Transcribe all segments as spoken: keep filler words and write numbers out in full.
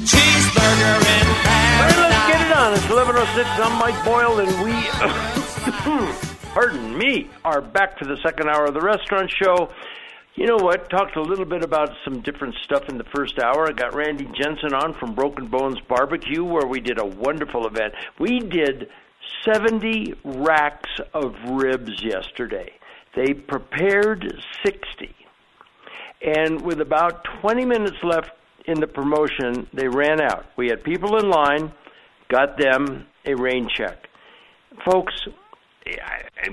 Cheeseburger in paradise. Right, let's get it on. It's eleven oh six. I'm Mike Boyle, and we, pardon me, are back for the second hour of the restaurant show. You know what? Talked a little bit about some different stuff in the first hour. I got Randy Jensen on from Broken Bones Barbecue, where we did a wonderful event. We did seventy racks of ribs yesterday. They prepared sixty. And with about twenty minutes left in the promotion, they ran out. We had people in line, got them a rain check. Folks,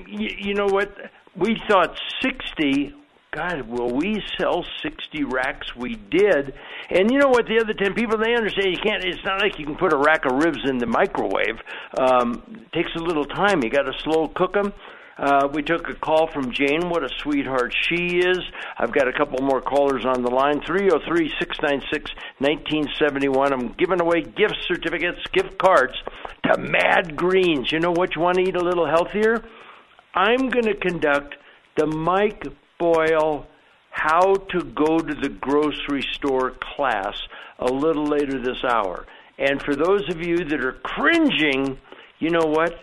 you know what? We thought sixty, God, will we sell sixty racks? We did. And you know what? The other ten people, they understand you can't, it's not like you can put a rack of ribs in the microwave. Um, it takes a little time. You got to slow cook them. Uh, we took a call from Jane. What a sweetheart she is. I've got a couple more callers on the line. three oh three, six nine six, one nine seven one. I'm giving away gift certificates, gift cards to Mad Greens. You know what? You want to eat a little healthier? I'm going to conduct the Mike Boyle How to Go to the Grocery Store class a little later this hour. And for those of you that are cringing, you know what?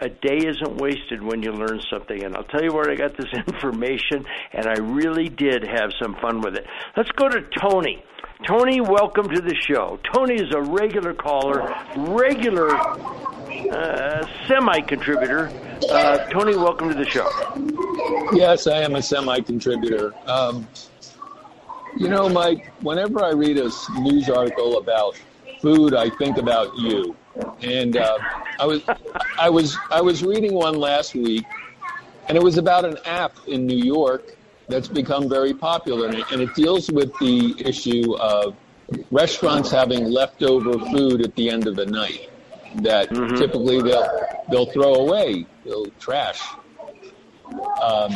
A day isn't wasted when you learn something, and I'll tell you where I got this information, and I really did have some fun with it. Let's go to Tony. Tony, welcome to the show. Tony is a regular caller, regular uh, semi-contributor. Uh, Tony, welcome to the show. Yes, I am a semi-contributor. Um, you know, Mike, whenever I read a news article about food, I think about you. And uh, I was, I was, I was reading one last week, and it was about an app in New York that's become very popular, and it deals with the issue of restaurants having leftover food at the end of the night that mm-hmm. typically they'll they'll throw away, they'll trash. Um,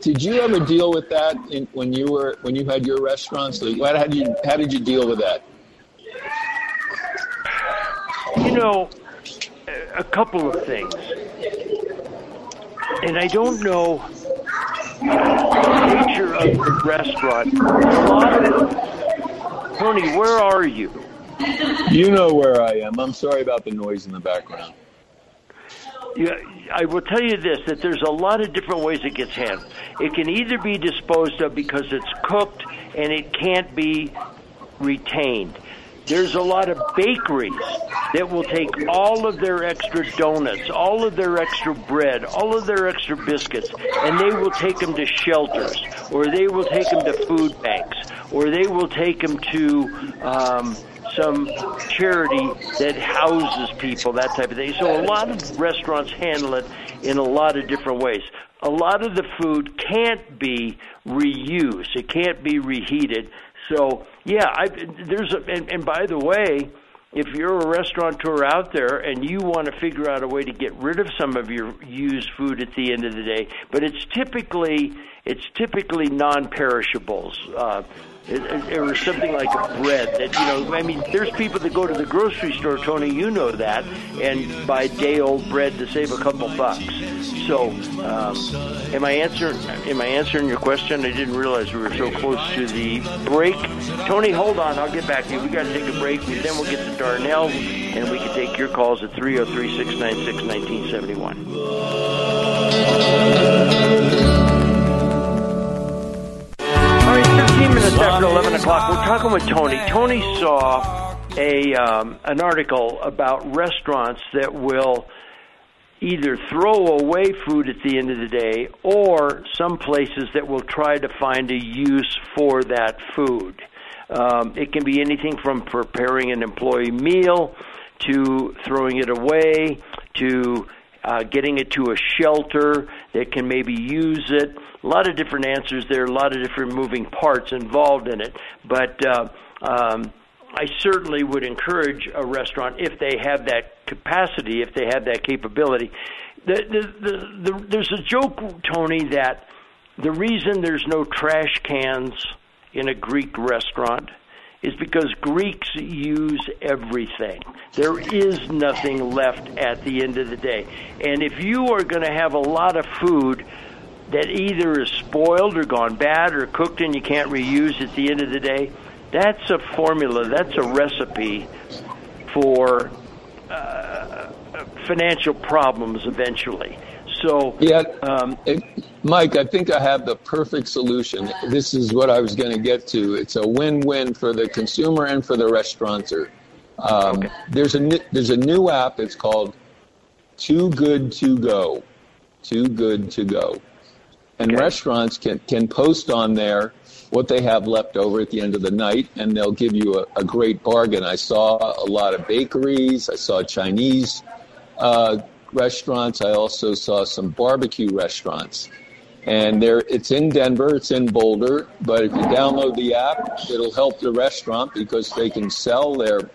did you ever deal with that in, when you were when you had your restaurants? Like, how did you how did you deal with that? You know, a couple of things, and I don't know the nature of the restaurant. A lot of, Tony, where are you? You know where I am. I'm sorry about the noise in the background. Yeah, I will tell you this, that there's a lot of different ways it gets handled. It can either be disposed of because it's cooked and it can't be retained. There's a lot of bakeries that will take all of their extra donuts, all of their extra bread, all of their extra biscuits, and they will take them to shelters, or they will take them to food banks, or they will take them to um, some charity that houses people, that type of thing. So a lot of restaurants handle it in a lot of different ways. A lot of the food can't be reused. It can't be reheated. So, yeah, I, there's a, and, and by the way, if you're a restaurateur out there and you want to figure out a way to get rid of some of your used food at the end of the day, but it's typically it's typically non-perishables. Uh, it, it, or something like a bread that, you know, I mean, there's people that go to the grocery store, Tony, you know that, and buy day-old bread to save a couple bucks. So, um, am I answering? Am I answering your question? I didn't realize we were so close to the break. Tony, hold on. I'll get back to you. We got to take a break. Then we'll get to Darnell, and we can take your calls at three oh three, six nine six, one nine seven one. Minutes after eleven o'clock, we're talking with Tony. Tony saw a um, an article about restaurants that will either throw away food at the end of the day, or some places that will try to find a use for that food. Um, it can be anything from preparing an employee meal to throwing it away to Uh, getting it to a shelter that can maybe use it. A lot of different answers there, a lot of different moving parts involved in it. But uh, um, I certainly would encourage a restaurant, if they have that capacity, if they have that capability. The, the, the, the, there's a joke, Tony, that the reason there's no trash cans in a Greek restaurant is because Greeks use everything. There is nothing left at the end of the day. And if you are going to have a lot of food that either is spoiled or gone bad or cooked and you can't reuse at the end of the day, that's a formula, that's a recipe for uh, financial problems eventually. So, yeah, um, Mike, I think I have the perfect solution. This is what I was going to get to. It's a win-win for the consumer and for the restaurateur. Um, okay. There's a new, there's a new app. It's called Too Good To Go. Too Good To Go. And okay. restaurants can, can post on there what they have left over at the end of the night, and they'll give you a, a great bargain. I saw a lot of bakeries. I saw Chinese uh, restaurants. I also saw some barbecue restaurants. And there, it's in Denver, it's in Boulder, but if you download the app, it'll help the restaurant because they can sell their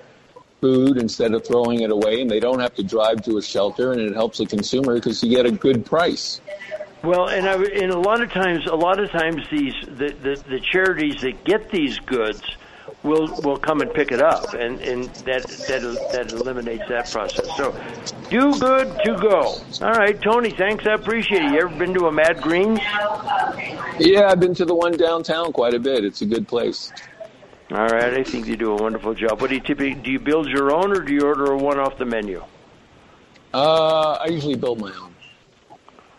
food instead of throwing it away, and they don't have to drive to a shelter, and it helps the consumer because you get a good price. Well, and, I, and a lot of times, a lot of times, these the, the, the charities that get these goods will will come and pick it up, and, and that that that eliminates that process. So, do good to go. All right, Tony, thanks, I appreciate it. You ever been to a Mad Greens? Yeah, I've been to the one downtown quite a bit. It's a good place. All right, I think you do a wonderful job. What do you typically do? You build your own, or do you order one off the menu? Uh, I usually build my own.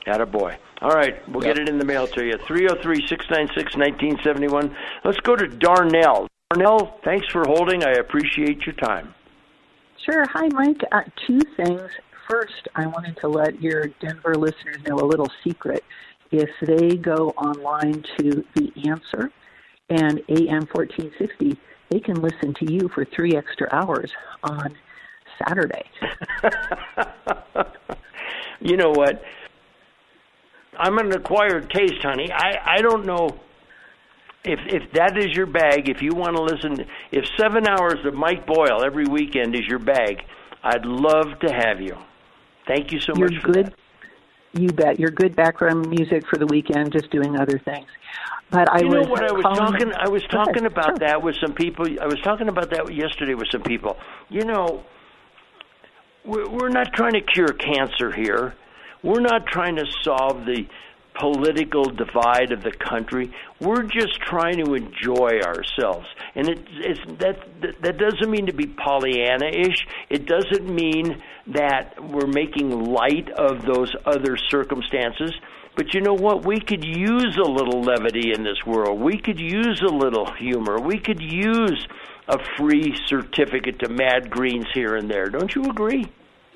Attaboy. All right, we'll yep. get it in the mail to you. three oh three, six nine six, one nine seven one. Let's go to Darnell. Darnell, thanks for holding. I appreciate your time. Sure. Hi, Mike. Uh, two things. First, I wanted to let your Denver listeners know a little secret. If they go online to The Answer and A M fourteen sixty, they can listen to you for three extra hours on Saturday. You know what? I'm an acquired taste, honey. I, I don't know if if that is your bag, if you want to listen, if seven hours of Mike Boyle every weekend is your bag, I'd love to have you. Thank you so You're much for good. That. You bet. You're good background music for the weekend, just doing other things. But I you know was what I was talking? I was talking about that with some people. I was talking about that yesterday with some people. You know, we're, we're not trying to cure cancer here. We're not trying to solve the political divide of the country. We're just trying to enjoy ourselves. And it, it's, that, that doesn't mean to be Pollyanna-ish. It doesn't mean that we're making light of those other circumstances. But you know what? We could use a little levity in this world. We could use a little humor. We could use a free certificate to Mad Greens here and there. Don't you agree?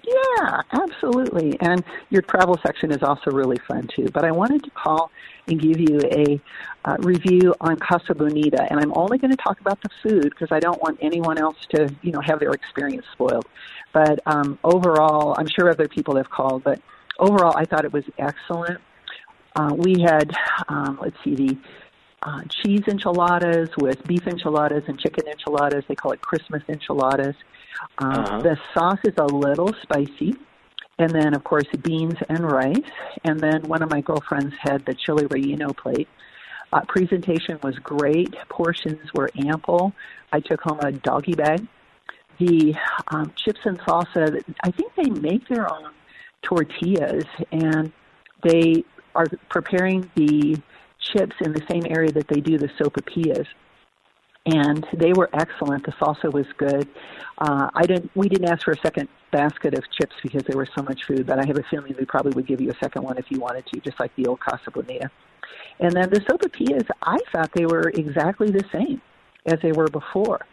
Yeah, absolutely. And your travel section is also really fun, too. But I wanted to call and give you a uh, review on Casa Bonita. And I'm only going to talk about the food because I don't want anyone else to, you know, have their experience spoiled. But um, overall, I'm sure other people have called, but overall, I thought it was excellent. Uh, we had, um, let's see, the uh, cheese enchiladas with beef enchiladas and chicken enchiladas. They call it Christmas enchiladas. Um, uh-huh. The sauce is a little spicy, and then, of course, beans and rice, and then one of my girlfriends had the chili relleno plate. Uh, presentation was great. Portions were ample. I took home a doggy bag. The um, chips and salsa, I think they make their own tortillas, and they are preparing the chips in the same area that they do the sopapillas. And they were excellent. The salsa was good. Uh, I didn't. We didn't ask for a second basket of chips because there was so much food, but I have a feeling we probably would give you a second one if you wanted to, just like the old Casa Bonita. And then the sopapillas, I thought they were exactly the same as they were before.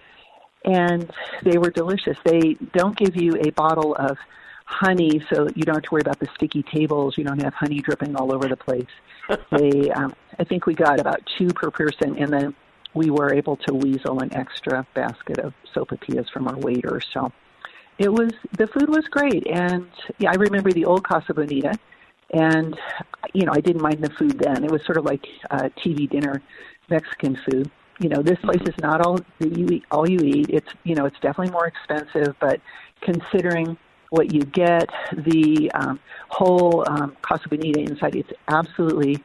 And they were delicious. They don't give you a bottle of honey, so you don't have to worry about the sticky tables. You don't have honey dripping all over the place. They, um, I think we got about two per person, and then we were able to weasel an extra basket of sopapillas from our waiter. So it was, the food was great. And yeah, I remember the old Casa Bonita, and, you know, I didn't mind the food then. It was sort of like uh, T V dinner Mexican food. you know, this place is not all that you eat, all you eat. It's, you know, it's definitely more expensive, but considering what you get, the um, whole um, Casa Bonita inside, it's absolutely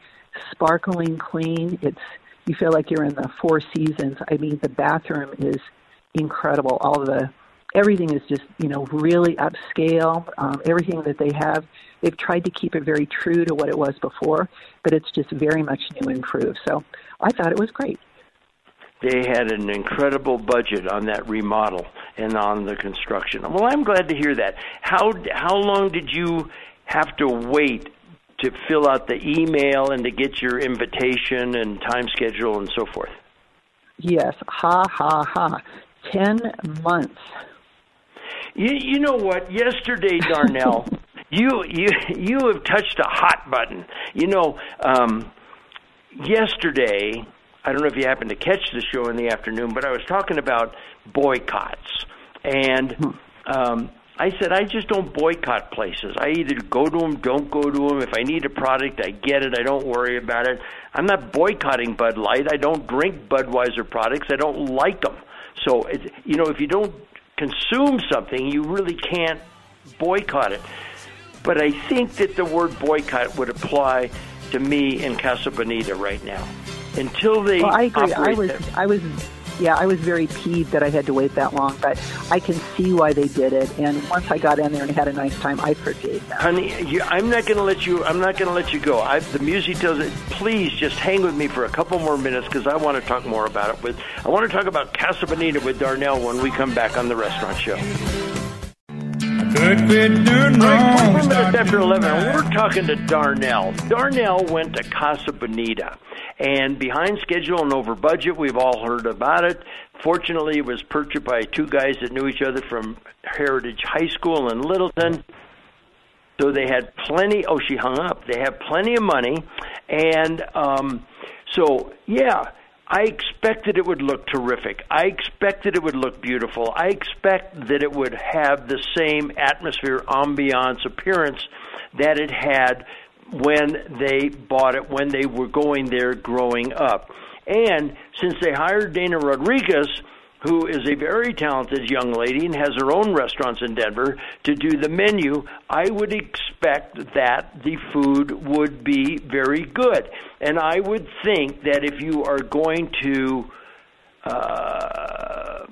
sparkling clean. It's, you feel like you're in the Four Seasons. I mean, the bathroom is incredible. All the, everything is just, you know, really upscale. Um, everything that they have, they've tried to keep it very true to what it was before, but it's just very much new and improved. So I thought it was great. They had an incredible budget on that remodel and on the construction. Well, I'm glad to hear that. How how long did you have to wait to fill out the email and to get your invitation and time schedule and so forth? Yes, ha, ha, ha. Ten months. You, you know what? Yesterday, Darnell, you, you you have touched a hot button. You know, um, yesterday, I don't know if you happened to catch the show in the afternoon, but I was talking about boycotts. And um, I said, I just don't boycott places. I either go to them, don't go to them. If I need a product, I get it. I don't worry about it. I'm not boycotting Bud Light. I don't drink Budweiser products. I don't like them. So, it, you know, if you don't consume something, you really can't boycott it. But I think that the word boycott would apply to me in Casa Bonita right now. Until they well, I agree. I was, them. I was, yeah, I was very peeved that I had to wait that long, but I can see why they did it. And once I got in there and had a nice time, I forgave them. Honey, you, I'm not going to let you. I'm not going to let you go. I, the music tells it. Please just hang with me for a couple more minutes because I want to talk more about it. With I want to talk about Casa Bonita with Darnell when we come back on the Restaurant Show. Could be doing wrong. We're minutes after eleven. We're talking to Darnell. Darnell went to Casa Bonita. And behind schedule and over budget, we've all heard about it. Fortunately, it was purchased by two guys that knew each other from Heritage High School in Littleton. So they had plenty. Oh, she hung up. They have plenty of money. And um, so, yeah, I expected it would look terrific. I expected it would look beautiful. I expect that it would have the same atmosphere, ambiance, appearance that it had when they bought it, when they were going there growing up. And since they hired Dana Rodriguez, who is a very talented young lady and has her own restaurants in Denver, to do the menu, I would expect that the food would be very good. And I would think that if you are going to uh,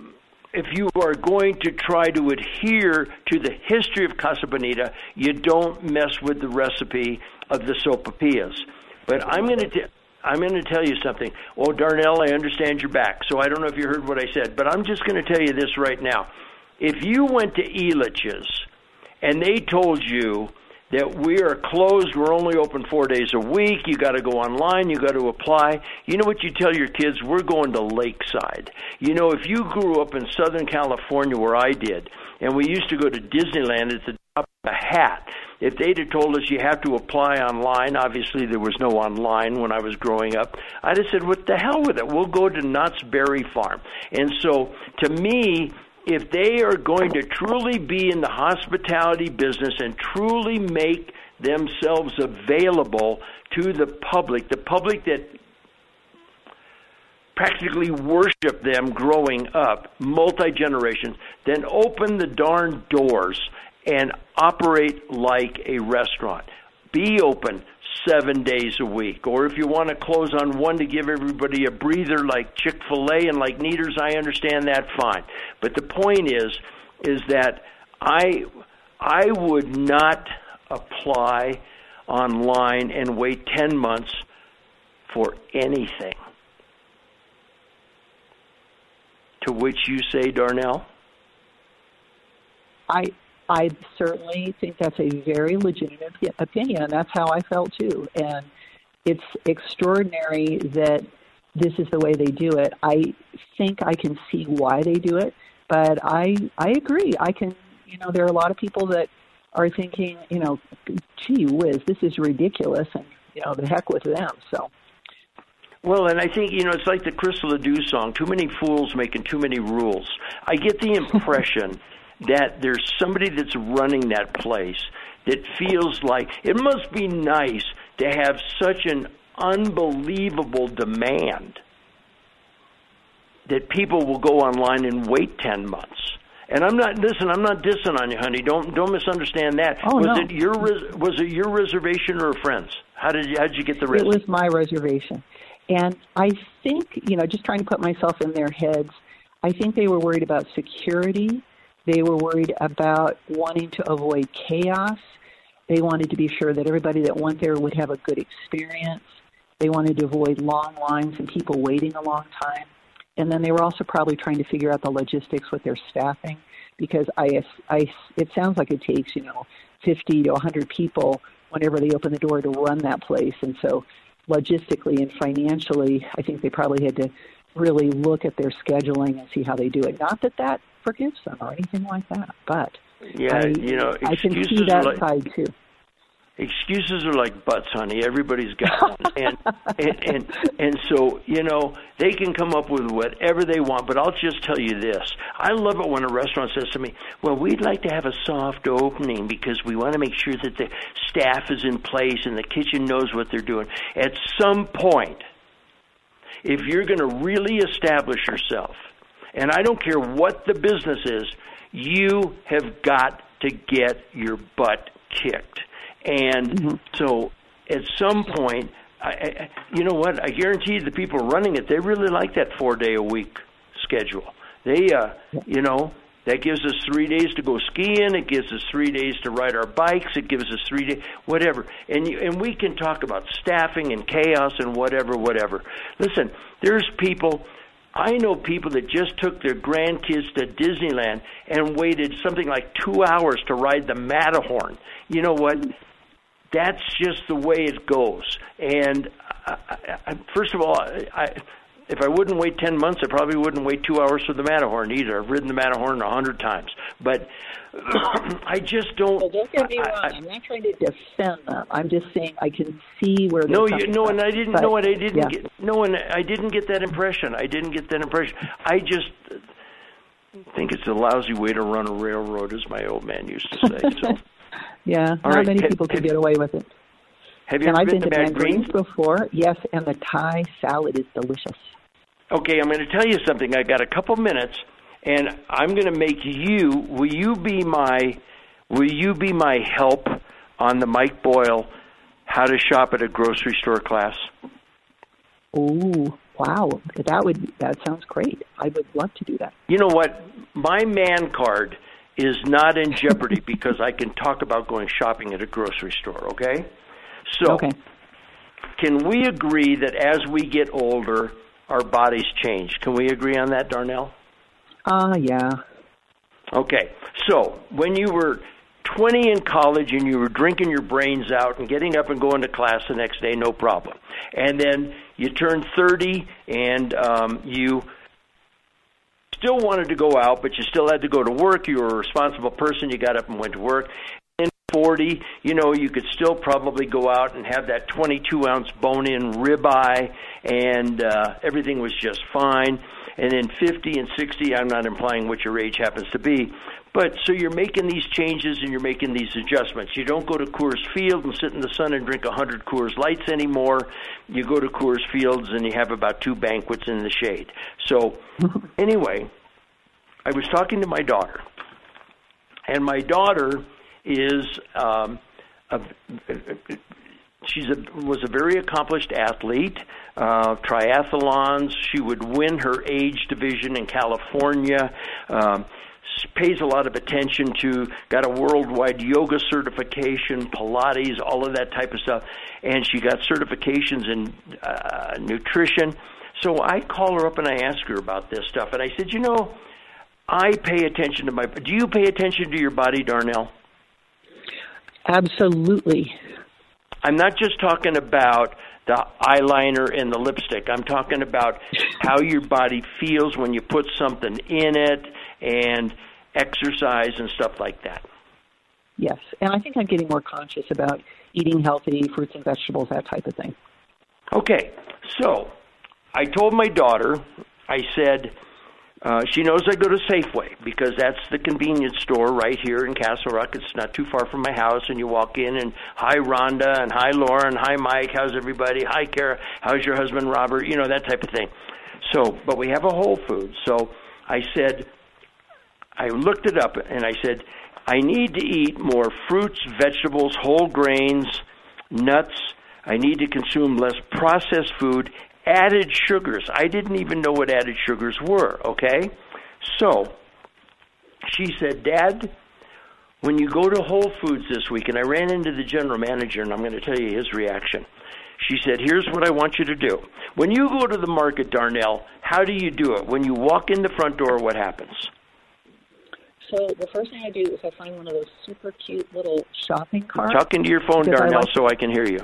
if you are going to try to adhere to the history of Casa Bonita, you don't mess with the recipe of the sopapillas. But I'm going to t- I'm going to tell you something. Oh, Darnell, I understand you're back, so I don't know if you heard what I said, but I'm just going to tell you this right now. If you went to Elitch's and they told you that we are closed, we're only open four days a week, you got to go online, you got to apply. You know what you tell your kids? We're going to Lakeside. You know, if you grew up in Southern California where I did, and we used to go to Disneyland at the drop of a hat, if they'd have told us you have to apply online, obviously there was no online when I was growing up, I'd have said, what the hell with it? We'll go to Knott's Berry Farm. And so, to me, if they are going to truly be in the hospitality business and truly make themselves available to the public, the public that practically worshiped them growing up, multi-generations, then open the darn doors and operate like a restaurant. Be open seven days a week. Or if you want to close on one to give everybody a breather like Chick-fil-A and like Kneaders, I understand that, fine. But the point is, is that I, I would not apply online and wait ten months for anything. To which you say, Darnell? I... I certainly think that's a very legitimate opinion. That's how I felt, too. And it's extraordinary that this is the way they do it. I think I can see why they do it, but I I agree. I can, you know, there are a lot of people that are thinking, you know, gee whiz, this is ridiculous, and, you know, the heck with them, so. Well, and I think, you know, it's like the Crystal Ledoux song, too many fools making too many rules. I get the impression that there's somebody that's running that place that feels like it must be nice to have such an unbelievable demand that people will go online and wait ten months. And I'm not, listen, I'm not dissing on you, honey. Don't don't misunderstand that. Oh, was no. it your was it your reservation or a friend's? How did you, how did you get the res? It was my reservation. And I think, you know, just trying to put myself in their heads, I think they were worried about security. They were worried about wanting to avoid chaos. They wanted to be sure that everybody that went there would have a good experience. They wanted to avoid long lines and people waiting a long time. And then they were also probably trying to figure out the logistics with their staffing, because I, I, it sounds like it takes, you know, fifty to one hundred people whenever they open the door to run that place. And so logistically and financially, I think they probably had to really look at their scheduling and see how they do it. Not that that forgives them or anything like that, but yeah, I, you know, I can see that like- side too. Excuses are like butts, honey. Everybody's got one. And, and, and and so, you know, they can come up with whatever they want, but I'll just tell you this. I love it when a restaurant says to me, well, we'd like to have a soft opening because we want to make sure that the staff is in place and the kitchen knows what they're doing. At some point, if you're going to really establish yourself, and I don't care what the business is, you have got to get your butt kicked. And mm-hmm. so at some point, I, I, you know what, I guarantee the people running it, they really like that four-day-a-week schedule. They, uh, you know, that gives us three days to go skiing. It gives us three days to ride our bikes. It gives us three days, whatever. And, you, and we can talk about staffing and chaos and whatever, whatever. Listen, there's people, I know people that just took their grandkids to Disneyland and waited something like two hours to ride the Matterhorn. You know what? That's just the way it goes. And I, I, first of all, I, if I wouldn't wait ten months, I probably wouldn't wait two hours for the Matterhorn either. I've ridden the Matterhorn a hundred times, but I just don't. Well, don't get me wrong. I, I, I'm not trying to defend them. I'm just saying I can see where. No, you, no, from. and I didn't. But, no, and I didn't yeah. get. No, and I didn't get that impression. I didn't get that impression. I just. I think it's a lousy way to run a railroad, as my old man used to say. So. Yeah, All not right. many people have, can get away with it. Have you and ever I've been, been to Mad Greens before? Yes, and the Thai salad is delicious. Okay, I'm going to tell you something. I've got a couple minutes, and I'm going to make you. Will you be my? Will you be my help on the Mike Boyle How to Shop at a Grocery Store class? Ooh. Wow, that would that sounds great. I would love to do that. You know what? My man card is not in jeopardy because I can talk about going shopping at a grocery store, okay? So okay. Can we agree that as we get older, our bodies change? Can we agree on that, Darnell? Uh, yeah. Okay, so when you were twenty in college and you were drinking your brains out and getting up and going to class the next day, no problem. And then you turned thirty and um, you... still wanted to go out, but you still had to go to work. You were a responsible person. You got up and went to work. In forty, you know, you could still probably go out and have that twenty-two ounce bone-in ribeye, and uh, everything was just fine. And then fifty and sixty, I'm not implying what your age happens to be, but so you're making these changes and you're making these adjustments. You don't go to Coors Field and sit in the sun and drink one hundred Coors Lights anymore. You go to Coors Fields and you have about two banquets in the shade. So anyway, I was talking to my daughter, and my daughter is um, a, she's a, was a very accomplished athlete, uh, triathlons. She would win her age division in California. Um, pays a lot of attention to, got a worldwide yoga certification, Pilates, all of that type of stuff. And she got certifications in uh, nutrition. So I call her up and I ask her about this stuff. And I said, you know, I pay attention to my, do you pay attention to your body, Darnell? Absolutely. I'm not just talking about the eyeliner and the lipstick. I'm talking about how your body feels when you put something in it and exercise and stuff like that. Yes, and I think I'm getting more conscious about eating healthy, fruits and vegetables, that type of thing. Okay, so I told my daughter, I said, uh, she knows I go to Safeway because that's the convenience store right here in Castle Rock. It's not too far from my house, and you walk in, and hi, Rhonda, and hi, Lauren, hi, Mike, how's everybody? Hi, Kara, how's your husband, Robert? You know, that type of thing. So, but we have a Whole Foods. So I said, I looked it up and I said, I need to eat more fruits, vegetables, whole grains, nuts. I need to consume less processed food, added sugars. I didn't even know what added sugars were, okay? So she said, Dad, when you go to Whole Foods this week, and I ran into the general manager, and I'm going to tell you his reaction. She said, here's what I want you to do. When you go to the market, Darnell, how do you do it? When you walk in the front door, what happens? So the first thing I do is I find one of those super cute little shopping carts. Talk into your phone, Darnell, I like, so I can hear you.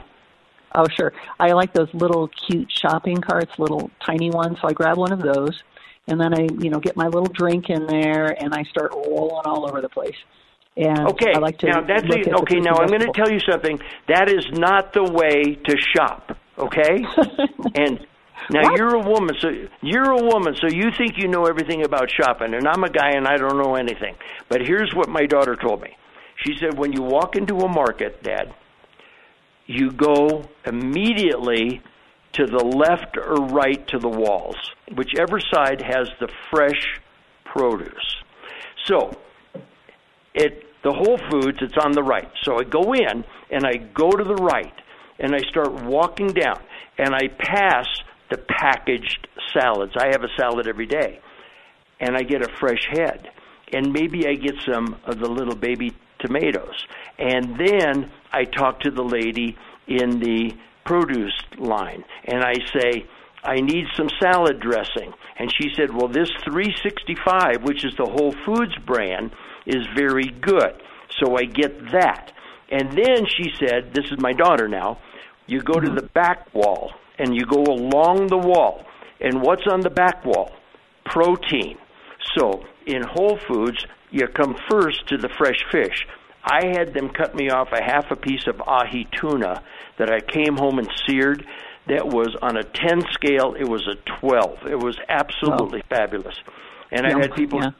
Oh, sure. I like those little cute shopping carts, little tiny ones. So I grab one of those, and then I, you know, get my little drink in there, and I start rolling all over the place. And okay, I like to now that's a, okay. Now I'm going to tell you something. That is not the way to shop. Okay, and now what? You're a woman, so you're a woman, so you think you know everything about shopping, and I'm a guy and I don't know anything. But here's what my daughter told me. She said, when you walk into a market, Dad, you go immediately to the left or right to the walls, whichever side has the fresh produce. So it. The Whole Foods, it's on the right. So I go in, and I go to the right, and I start walking down, and I pass the packaged salads. I have a salad every day, and I get a fresh head, and maybe I get some of the little baby tomatoes. And then I talk to the lady in the produce line, and I say, I need some salad dressing. And she said, well, this three sixty-five, which is the Whole Foods brand, is very good. So I get that. And then she said, this is my daughter now, you go to the back wall, and you go along the wall. And what's on the back wall? Protein. So in Whole Foods, you come first to the fresh fish. I had them cut me off a half a piece of ahi tuna that I came home and seared. That was on a ten scale. It was a twelve. It was absolutely oh. fabulous. And I had people... Yeah.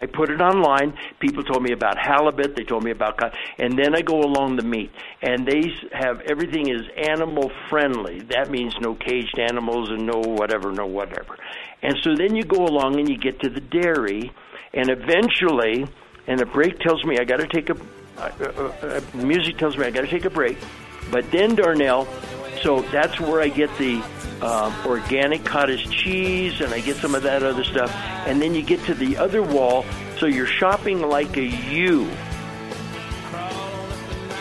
I put it online. People told me about halibut. They told me about, and then I go along the meat, and they have everything is animal friendly. That means no caged animals and no whatever, no whatever. And so then you go along and you get to the dairy, and eventually, and the break tells me I got to take a, uh, uh, music tells me I got to take a break. But then Darnell, so that's where I get the. Um, organic cottage cheese, and I get some of that other stuff. And then you get to the other wall, so you're shopping like a U.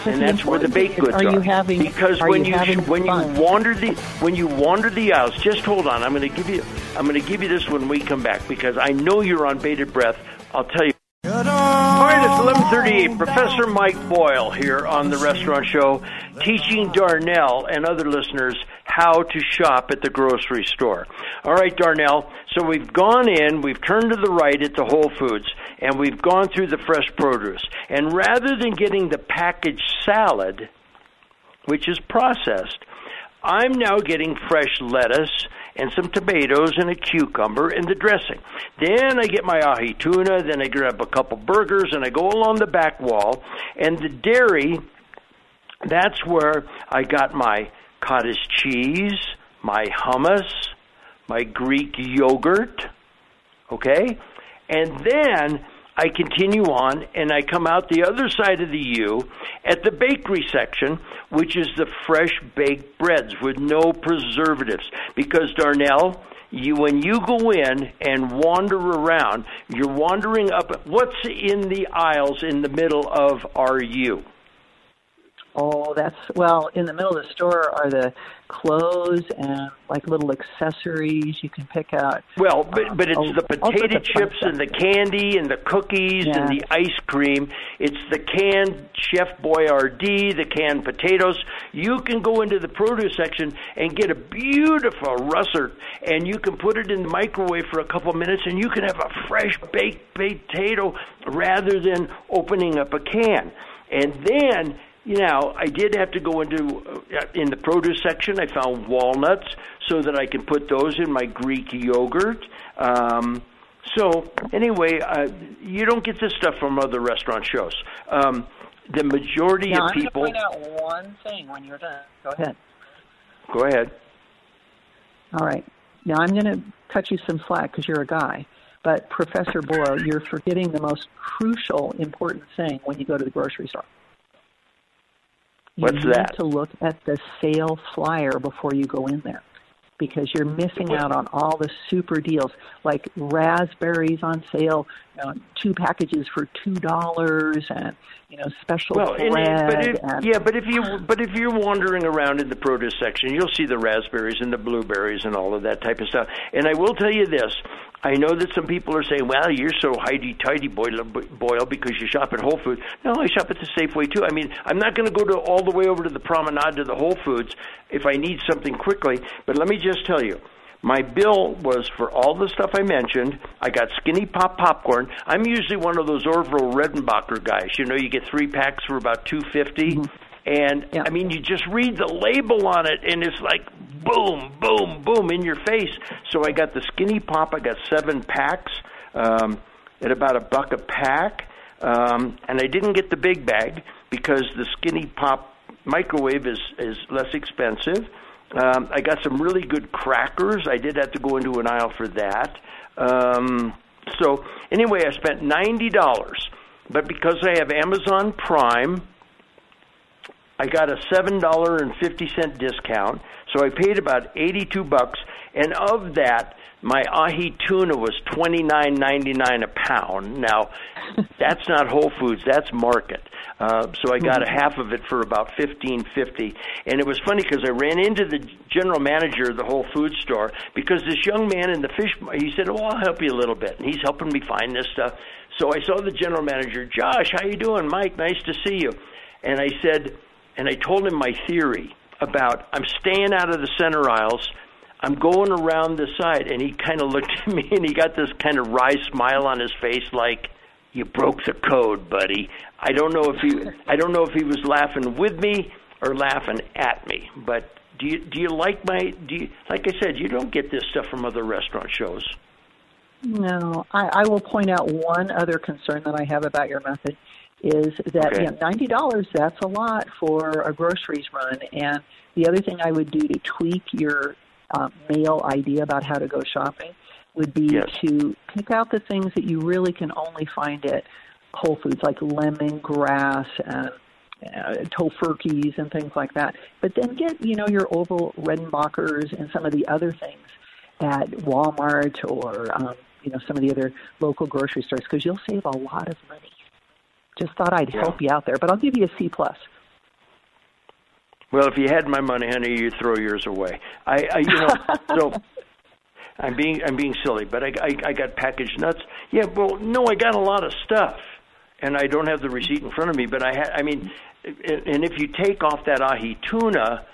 And that's where the baked goods are. Are you having, because when you when you wander the when you wander the aisles, just hold on. I'm going to give you I'm going to give you this when we come back, because I know you're on bated breath. I'll tell you. All right, it's eleven thirty-eight. Professor Mike Boyle here on The Restaurant Show, teaching Darnell and other listeners how to shop at the grocery store. All right, Darnell, so we've gone in, we've turned to the right at the Whole Foods, and we've gone through the fresh produce. And rather than getting the packaged salad, which is processed, I'm now getting fresh lettuce and some tomatoes and a cucumber and the dressing. Then I get my ahi tuna, then I grab a couple burgers, and I go along the back wall. And the dairy, that's where I got my cottage cheese, my hummus, my Greek yogurt, okay? And then I continue on, and I come out the other side of the U at the bakery section, which is the fresh baked breads with no preservatives. Because, Darnell, you when you go in and wander around, you're wandering up. What's in the aisles in the middle of our U? Oh, that's, well, in the middle of the store are the clothes and, like, little accessories you can pick out. Well, but, um, but it's oh, the potato chips and the candy and the cookies yeah. and the ice cream. It's the canned Chef Boyardee, the canned potatoes. You can go into the produce section and get a beautiful russet, and you can put it in the microwave for a couple minutes, and you can have a fresh baked potato rather than opening up a can. And then... You know, I did have to go into, uh, in the produce section, I found walnuts so that I can put those in my Greek yogurt. Um, so, anyway, uh, you don't get this stuff from other restaurant shows. Um, the majority now, of I'm people... I'm going to point out one thing when you're done. Go ahead. Go ahead. All right. Now, I'm going to cut you some slack because you're a guy, but Professor Boyle, you're forgetting the most crucial, important thing when you go to the grocery store. You What's need that? to look at the sale flyer before you go in there, because you're missing out on all the super deals, like raspberries on sale, you know, two packages for two dollars, and you know special well, bread. And, but if, and, yeah, but if you but if you're wandering around in the produce section, you'll see the raspberries and the blueberries and all of that type of stuff. And I will tell you this: I know that some people are saying, "Well, you're so hidey-tidy, Boyle, Boyle, because you shop at Whole Foods." No, I shop at the Safeway too. I mean, I'm not going to go to all the way over to the Promenade to the Whole Foods if I need something quickly. But let me just Just tell you, my bill was for all the stuff I mentioned. I got Skinny Pop popcorn. I'm usually one of those Orville Redenbacher guys. You know, you get three packs for about two fifty, mm-hmm. and yeah. I mean, you just read the label on it, and it's like boom, boom, boom in your face. So I got the Skinny Pop. I got seven packs um, at about a buck a pack, um, and I didn't get the big bag because the Skinny Pop microwave is is less expensive. Um, I got some really good crackers. I did have to go into an aisle for that. Um, so anyway, I spent ninety dollars. But because I have Amazon Prime, I got a seven dollars and fifty cents discount. So I paid about eighty-two bucks, and of that, my ahi tuna was twenty-nine ninety-nine a pound. Now, that's not Whole Foods, that's market. Uh, so I got a half of it for about fifteen fifty, and it was funny because I ran into the general manager of the Whole Foods store because this young man in the fish, he said, "Oh, I'll help you a little bit," and he's helping me find this stuff. So I saw the general manager, "Josh, how you doing, Mike? Nice to see you." And I said, and I told him my theory about I'm staying out of the center aisles. I'm going around the side, and he kind of looked at me, and he got this kind of wry smile on his face, like, "You broke the code, buddy." I don't know if he, I don't know if he was laughing with me or laughing at me. But do you do you like my? Do you, like I said, you don't get this stuff from other restaurant shows. No, I, I will point out one other concern that I have about your method is that okay. you know, ninety dollars, that's a lot for a groceries run. And the other thing I would do to tweak your Uh, male idea about how to go shopping would be yes. to pick out the things that you really can only find at Whole Foods, like lemongrass and uh, tofurkeys and things like that. But then get, you know, your Orville Redenbachers and some of the other things at Walmart or, um, you know, some of the other local grocery stores, because you'll save a lot of money. Just thought I'd yeah. help you out there, but I'll give you a C plus. Well, if you had my money, honey, you'd throw yours away. I, I you know, so I'm being I'm being silly, but I, I, I got packaged nuts. Yeah, well, no, I got a lot of stuff, and I don't have the receipt in front of me. But I had, I mean, and if you take off that ahi tuna,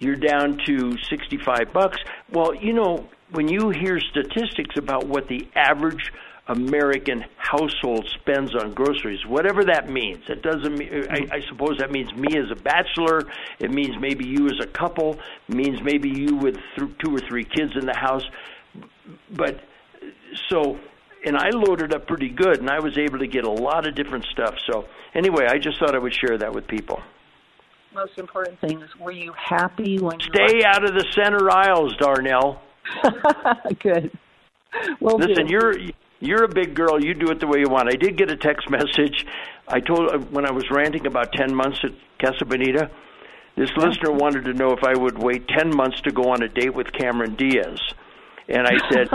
you're down to sixty-five bucks. Well, you know, when you hear statistics about what the average American household spends on groceries, whatever that means. It doesn't mean, I, I suppose that means me as a bachelor. It means maybe you as a couple. It means maybe you with th- two or three kids in the house. But so, and I loaded up pretty good, and I was able to get a lot of different stuff. So anyway, I just thought I would share that with people. Most important thing is, were you happy when you stay out of the center aisles, Darnell? Good. Well, listen, good. you're. You're a big girl. You do it the way you want. I did get a text message. I told when I was ranting about ten months at Casa Bonita, this listener wanted to know if I would wait ten months to go on a date with Cameron Diaz. And I said,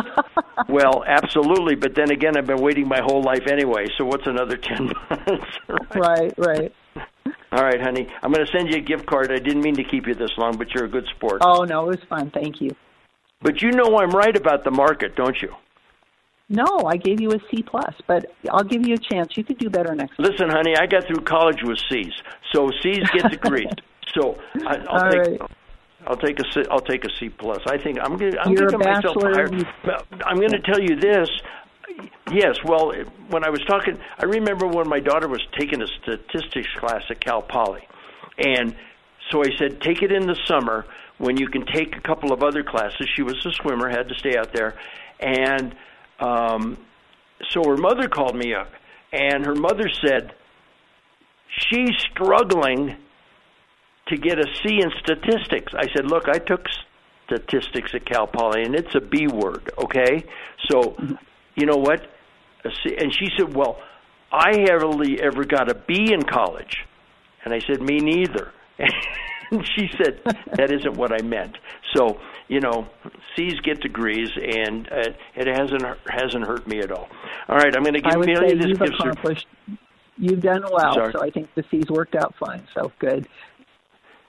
well, absolutely. But then again, I've been waiting my whole life anyway. So what's another ten months? Right, right. right. All right, honey. I'm going to send you a gift card. I didn't mean to keep you this long, but you're a good sport. Oh, no, it was fun. Thank you. But you know I'm right about the market, don't you? No, I gave you a C plus, but I'll give you a chance. You could do better next time. Listen, honey, I got through college with C's, so C's get degreed. so I, I'll All take, right. I'll take a C, I'll take a C plus. I think I'm going. I'm going to myself higher. I'm going to tell you this. Yes, well, when I was talking, I remember when my daughter was taking a statistics class at Cal Poly, and so I said, take it in the summer when you can take a couple of other classes. She was a swimmer, had to stay out there, and Um, so her mother called me up, and her mother said she's struggling to get a C in statistics. I said, look, I took statistics at Cal Poly, and it's a B word, okay? So, you know what? And she said, well, I hardly ever got a B in college. And I said, me neither. And she said, that isn't what I meant. So, you know, C's get degrees, and uh, it hasn't hasn't hurt me at all. All right, I'm going to give Amelia this gift certificate. You've done well, Sorry. so I think the C's worked out fine, so good.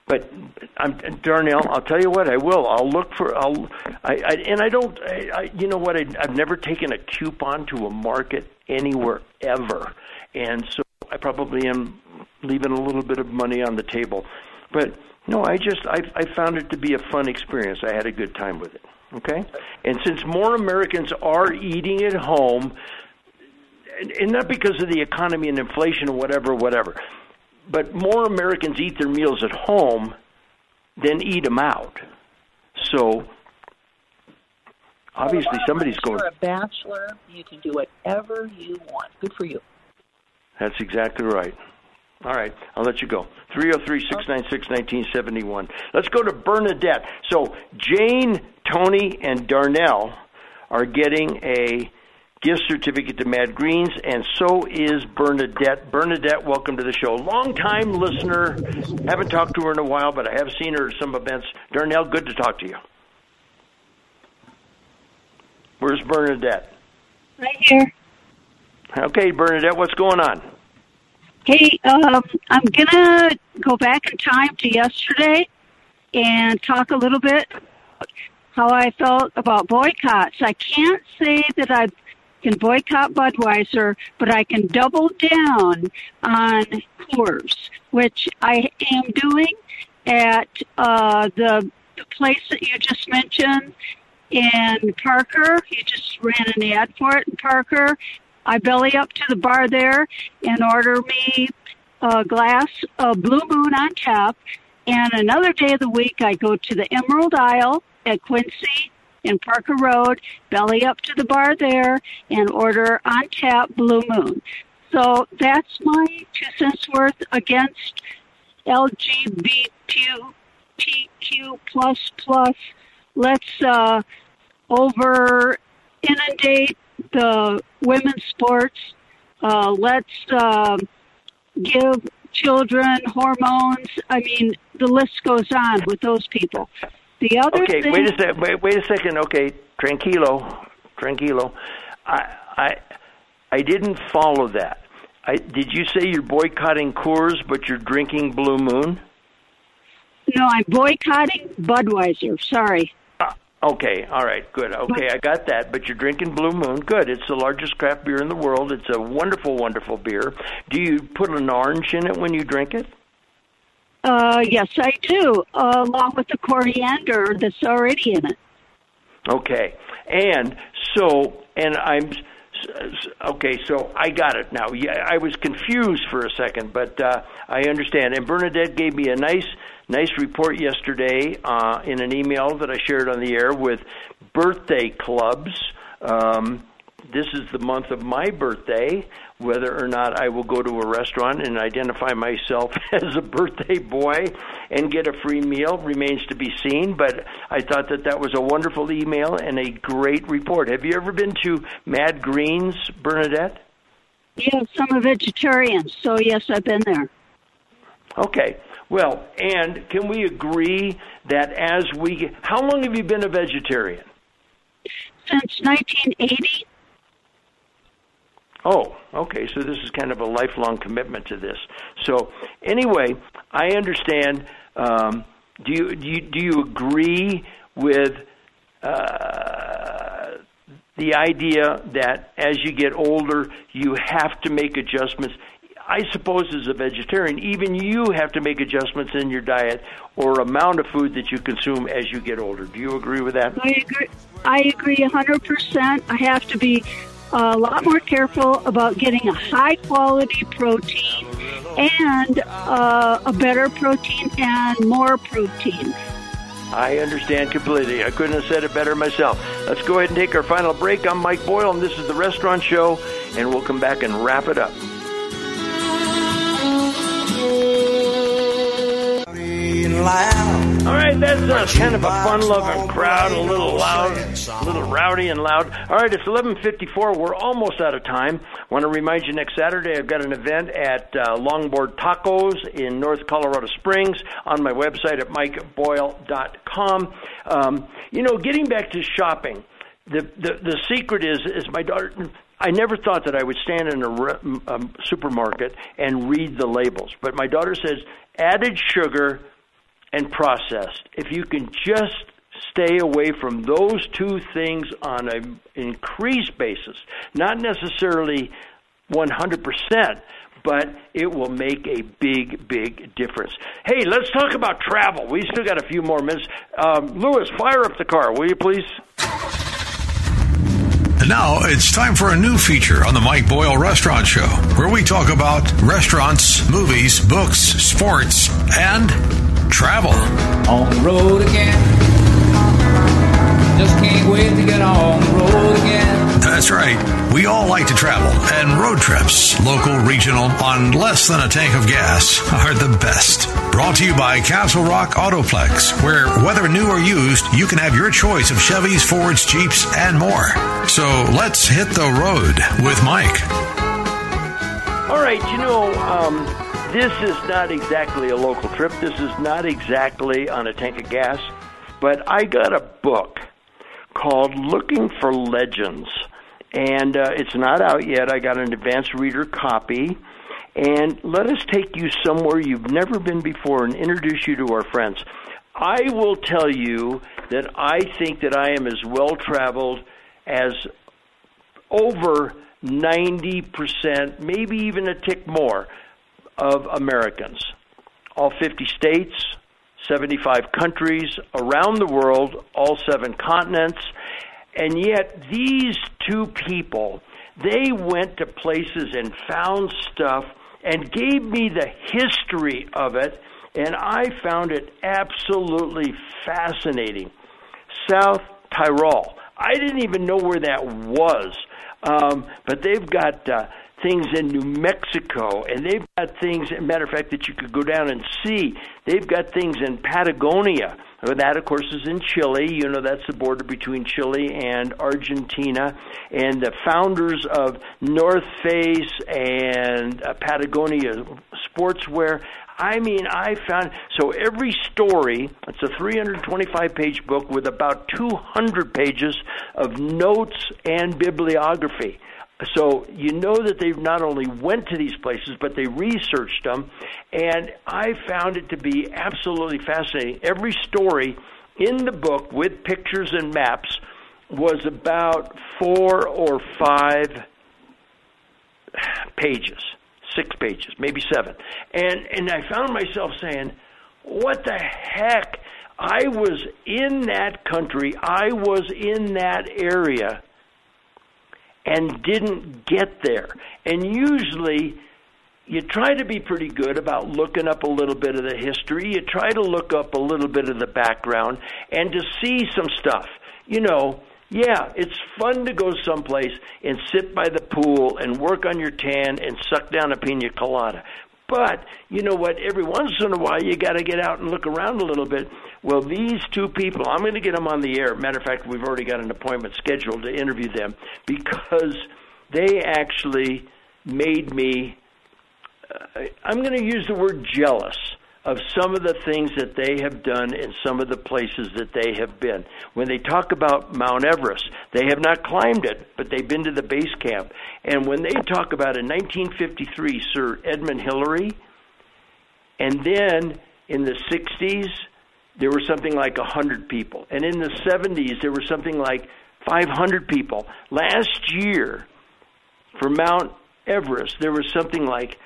But I'm, Darnell, I'll tell you what, I will. I'll look for. I'll. I, I and I don't. I, I, you know what? I, I've never taken a coupon to a market anywhere ever, and so I probably am leaving a little bit of money on the table. But no, I just I, I found it to be a fun experience. I had a good time with it. Okay, and since more Americans are eating at home, and, and not because of the economy and inflation or whatever, whatever. But more Americans eat their meals at home than eat them out. So obviously somebody's going. You're a bachelor. You can do whatever you want. Good for you. That's exactly right. All right, I'll let you go. three oh three, six nine six, one nine seven one. Let's go to Bernadette. So Jane, Tony, and Darnell are getting a gift certificate to Mad Greens, and so is Bernadette. Bernadette, welcome to the show. Long-time listener. Haven't talked to her in a while, but I have seen her at some events. Darnell, good to talk to you. Where's Bernadette? Right here. Okay, Bernadette, what's going on? Hey, um, I'm going to go back in time to yesterday and talk a little bit how I felt about boycotts. I can't say that I've can boycott Budweiser, but I can double down on Coors, which I am doing at uh, the, the place that you just mentioned in Parker. You just ran an ad for it in Parker. I belly up to the bar there and order me a glass of Blue Moon on tap. And another day of the week, I go to the Emerald Isle at Quincy in Parker Road, belly up to the bar there, and order on tap Blue Moon. So that's my two cents worth against L G B T Q plus plus. Let's uh, over inundate the women's sports. Uh, let's uh, give children hormones. I mean, the list goes on with those people. The other okay, thing- wait a second. Wait, wait a second. Okay, tranquilo, tranquilo. I, I, I didn't follow that. I, did you say you're boycotting Coors, but you're drinking Blue Moon? No, I'm boycotting Budweiser. Sorry. Ah, okay. All right. Good. Okay, but, I got that. But you're drinking Blue Moon. Good. It's the largest craft beer in the world. It's a wonderful, wonderful beer. Do you put an orange in it when you drink it? Uh, yes, I do, uh, along with the coriander that's already in it. Okay, and so, and I'm, okay, so I got it now. Yeah, I was confused for a second, but uh, I understand. And Bernadette gave me a nice, nice report yesterday uh, in an email that I shared on the air with birthday clubs. Um, this is the month of my birthday, whether or not I will go to a restaurant and identify myself as a birthday boy and get a free meal remains to be seen, but I thought that that was a wonderful email and a great report. Have you ever been to Mad Greens, Bernadette? Yes, I'm a vegetarian, so yes, I've been there. Okay. Well, and can we agree that as we... How long have you been a vegetarian? Since nineteen eighty. Oh, okay, so this is kind of a lifelong commitment to this. So anyway, I understand. Um, do you, do you, do you agree with uh, the idea that as you get older, you have to make adjustments? I suppose as a vegetarian, even you have to make adjustments in your diet or amount of food that you consume as you get older. Do you agree with that? I agree, I agree one hundred percent. I have to be a lot more careful about getting a high-quality protein and uh, a better protein and more protein. I understand completely. I couldn't have said it better myself. Let's go ahead and take our final break. I'm Mike Boyle, and this is The Restaurant Show, and we'll come back and wrap it up. All right, that's uh, kind of a fun-loving crowd, a little loud, a little rowdy and loud. All right, it's eleven fifty-four. We're almost out of time. Want to remind you, next Saturday I've got an event at uh, Longboard Tacos in North Colorado Springs on my website at Mike Boyle dot com. Um, you know, getting back to shopping, the, the, the secret is is my daughter... I never thought that I would stand in a, re- a supermarket and read the labels. But my daughter says, added sugar and processed. If you can just stay away from those two things on an increased basis, not necessarily one hundred percent, but it will make a big, big difference. Hey, let's talk about travel. We still got a few more minutes. Um, Lewis, fire up the car, will you please? And now it's time for a new feature on the Mike Boyle Restaurant Show, where we talk about restaurants, movies, books, sports, and travel. On the road again. Just can't wait to get on the road again. That's right. We all like to travel, and road trips, local, regional, on less than a tank of gas, are the best. Brought to you by Castle Rock Autoplex, where whether new or used, you can have your choice of Chevys, Fords, Jeeps, and more. So let's hit the road with Mike. All right, you know, um, this is not exactly a local trip. This is not exactly on a tank of gas, but I got a book called Looking for Legends. And uh, it's not out yet. I got an advanced reader copy. And let us take you somewhere you've never been before and introduce you to our friends. I will tell you that I think that I am as well-traveled as over ninety percent, maybe even a tick more, of Americans. All fifty states, seventy-five countries, around the world, all seven continents. And yet these two people, they went to places and found stuff and gave me the history of it, and I found it absolutely fascinating. South Tyrol. I didn't even know where that was, um, but they've got uh, things in New Mexico, and they've got things, as a matter of fact, that you could go down and see. They've got things in Patagonia. That, of course, is in Chile. You know, that's the border between Chile and Argentina. And the founders of North Face and uh, Patagonia Sportswear. I mean, I found... So every story, it's a three hundred twenty-five page book with about two hundred pages of notes and bibliography. So you know that they've not only went to these places, but they researched them, and I found it to be absolutely fascinating. Every story in the book with pictures and maps was about four or five pages, six pages, maybe seven. And and I found myself saying, what the heck? I was in that country. I was in that area and didn't get there. And usually you try to be pretty good about looking up a little bit of the history. You try to look up a little bit of the background and to see some stuff. You know, yeah, it's fun to go someplace and sit by the pool and work on your tan and suck down a pina colada. But you know what? Every once in a while, you got to get out and look around a little bit. Well, these two people, I'm going to get them on the air. Matter of fact, we've already got an appointment scheduled to interview them because they actually made me, uh, I'm going to use the word jealous of some of the things that they have done in some of the places that they have been. When they talk about Mount Everest, they have not climbed it, but they've been to the base camp. And when they talk about in nineteen fifty-three, Sir Edmund Hillary, and then in the sixties, there were something like one hundred people. And in the seventies, there were something like five hundred people. Last year, for Mount Everest, there was something like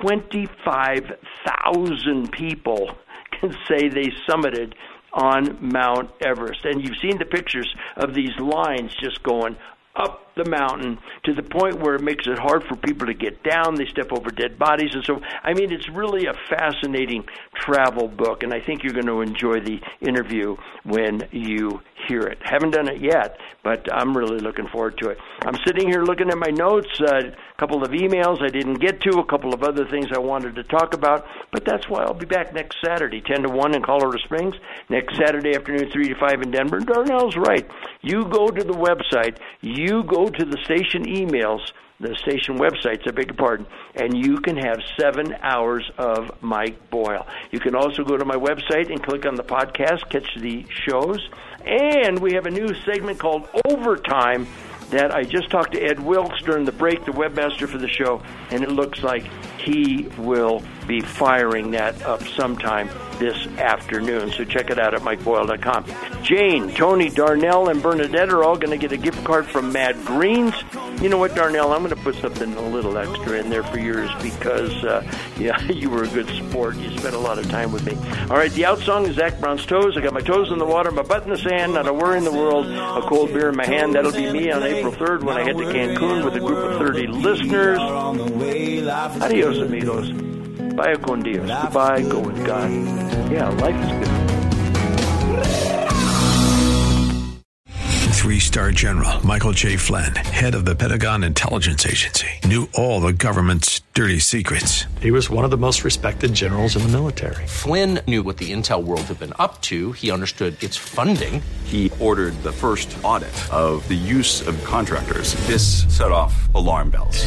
twenty-five thousand people can say they summited on Mount Everest. And you've seen the pictures of these lines just going up up the mountain to the point where it makes it hard for people to get down. They step over dead bodies. And so, I mean, it's really a fascinating travel book, and I think you're going to enjoy the interview when you hear it. Haven't done it yet, but I'm really looking forward to it. I'm sitting here looking at my notes, uh, a couple of emails I didn't get to, a couple of other things I wanted to talk about, but that's why I'll be back next Saturday, ten to one in Colorado Springs, next Saturday afternoon, three to five in Denver. Darnell's right. You go to the website, you go to the station emails, the station websites, I beg your pardon, and you can have seven hours of Mike Boyle. You can also go to my website and click on the podcast, catch the shows, and we have a new segment called Overtime that I just talked to Ed Wilkes during the break, the webmaster for the show, and it looks like he will be firing that up sometime this afternoon. So check it out at Mike Boyle dot com. Jane, Tony, Darnell, and Bernadette are all going to get a gift card from Mad Greens. You know what, Darnell? I'm going to put something a little extra in there for yours because, uh, yeah, you were a good sport. You spent a lot of time with me. All right, the out song is Zach Brown's Toes. I got my toes in the water, my butt in the sand, not a worry in the world, a cold beer in my hand. That'll be me on April third when I head to Cancun with a group of thirty listeners. Adios, amigos. Bye con Dios. Goodbye. Go with God. Yeah, life is good. Three-star general Michael J. Flynn, head of the Pentagon Intelligence Agency, knew all the government's dirty secrets. He was one of the most respected generals in the military. Flynn knew what the intel world had been up to. He understood its funding. He ordered the first audit of the use of contractors. This set off alarm bells.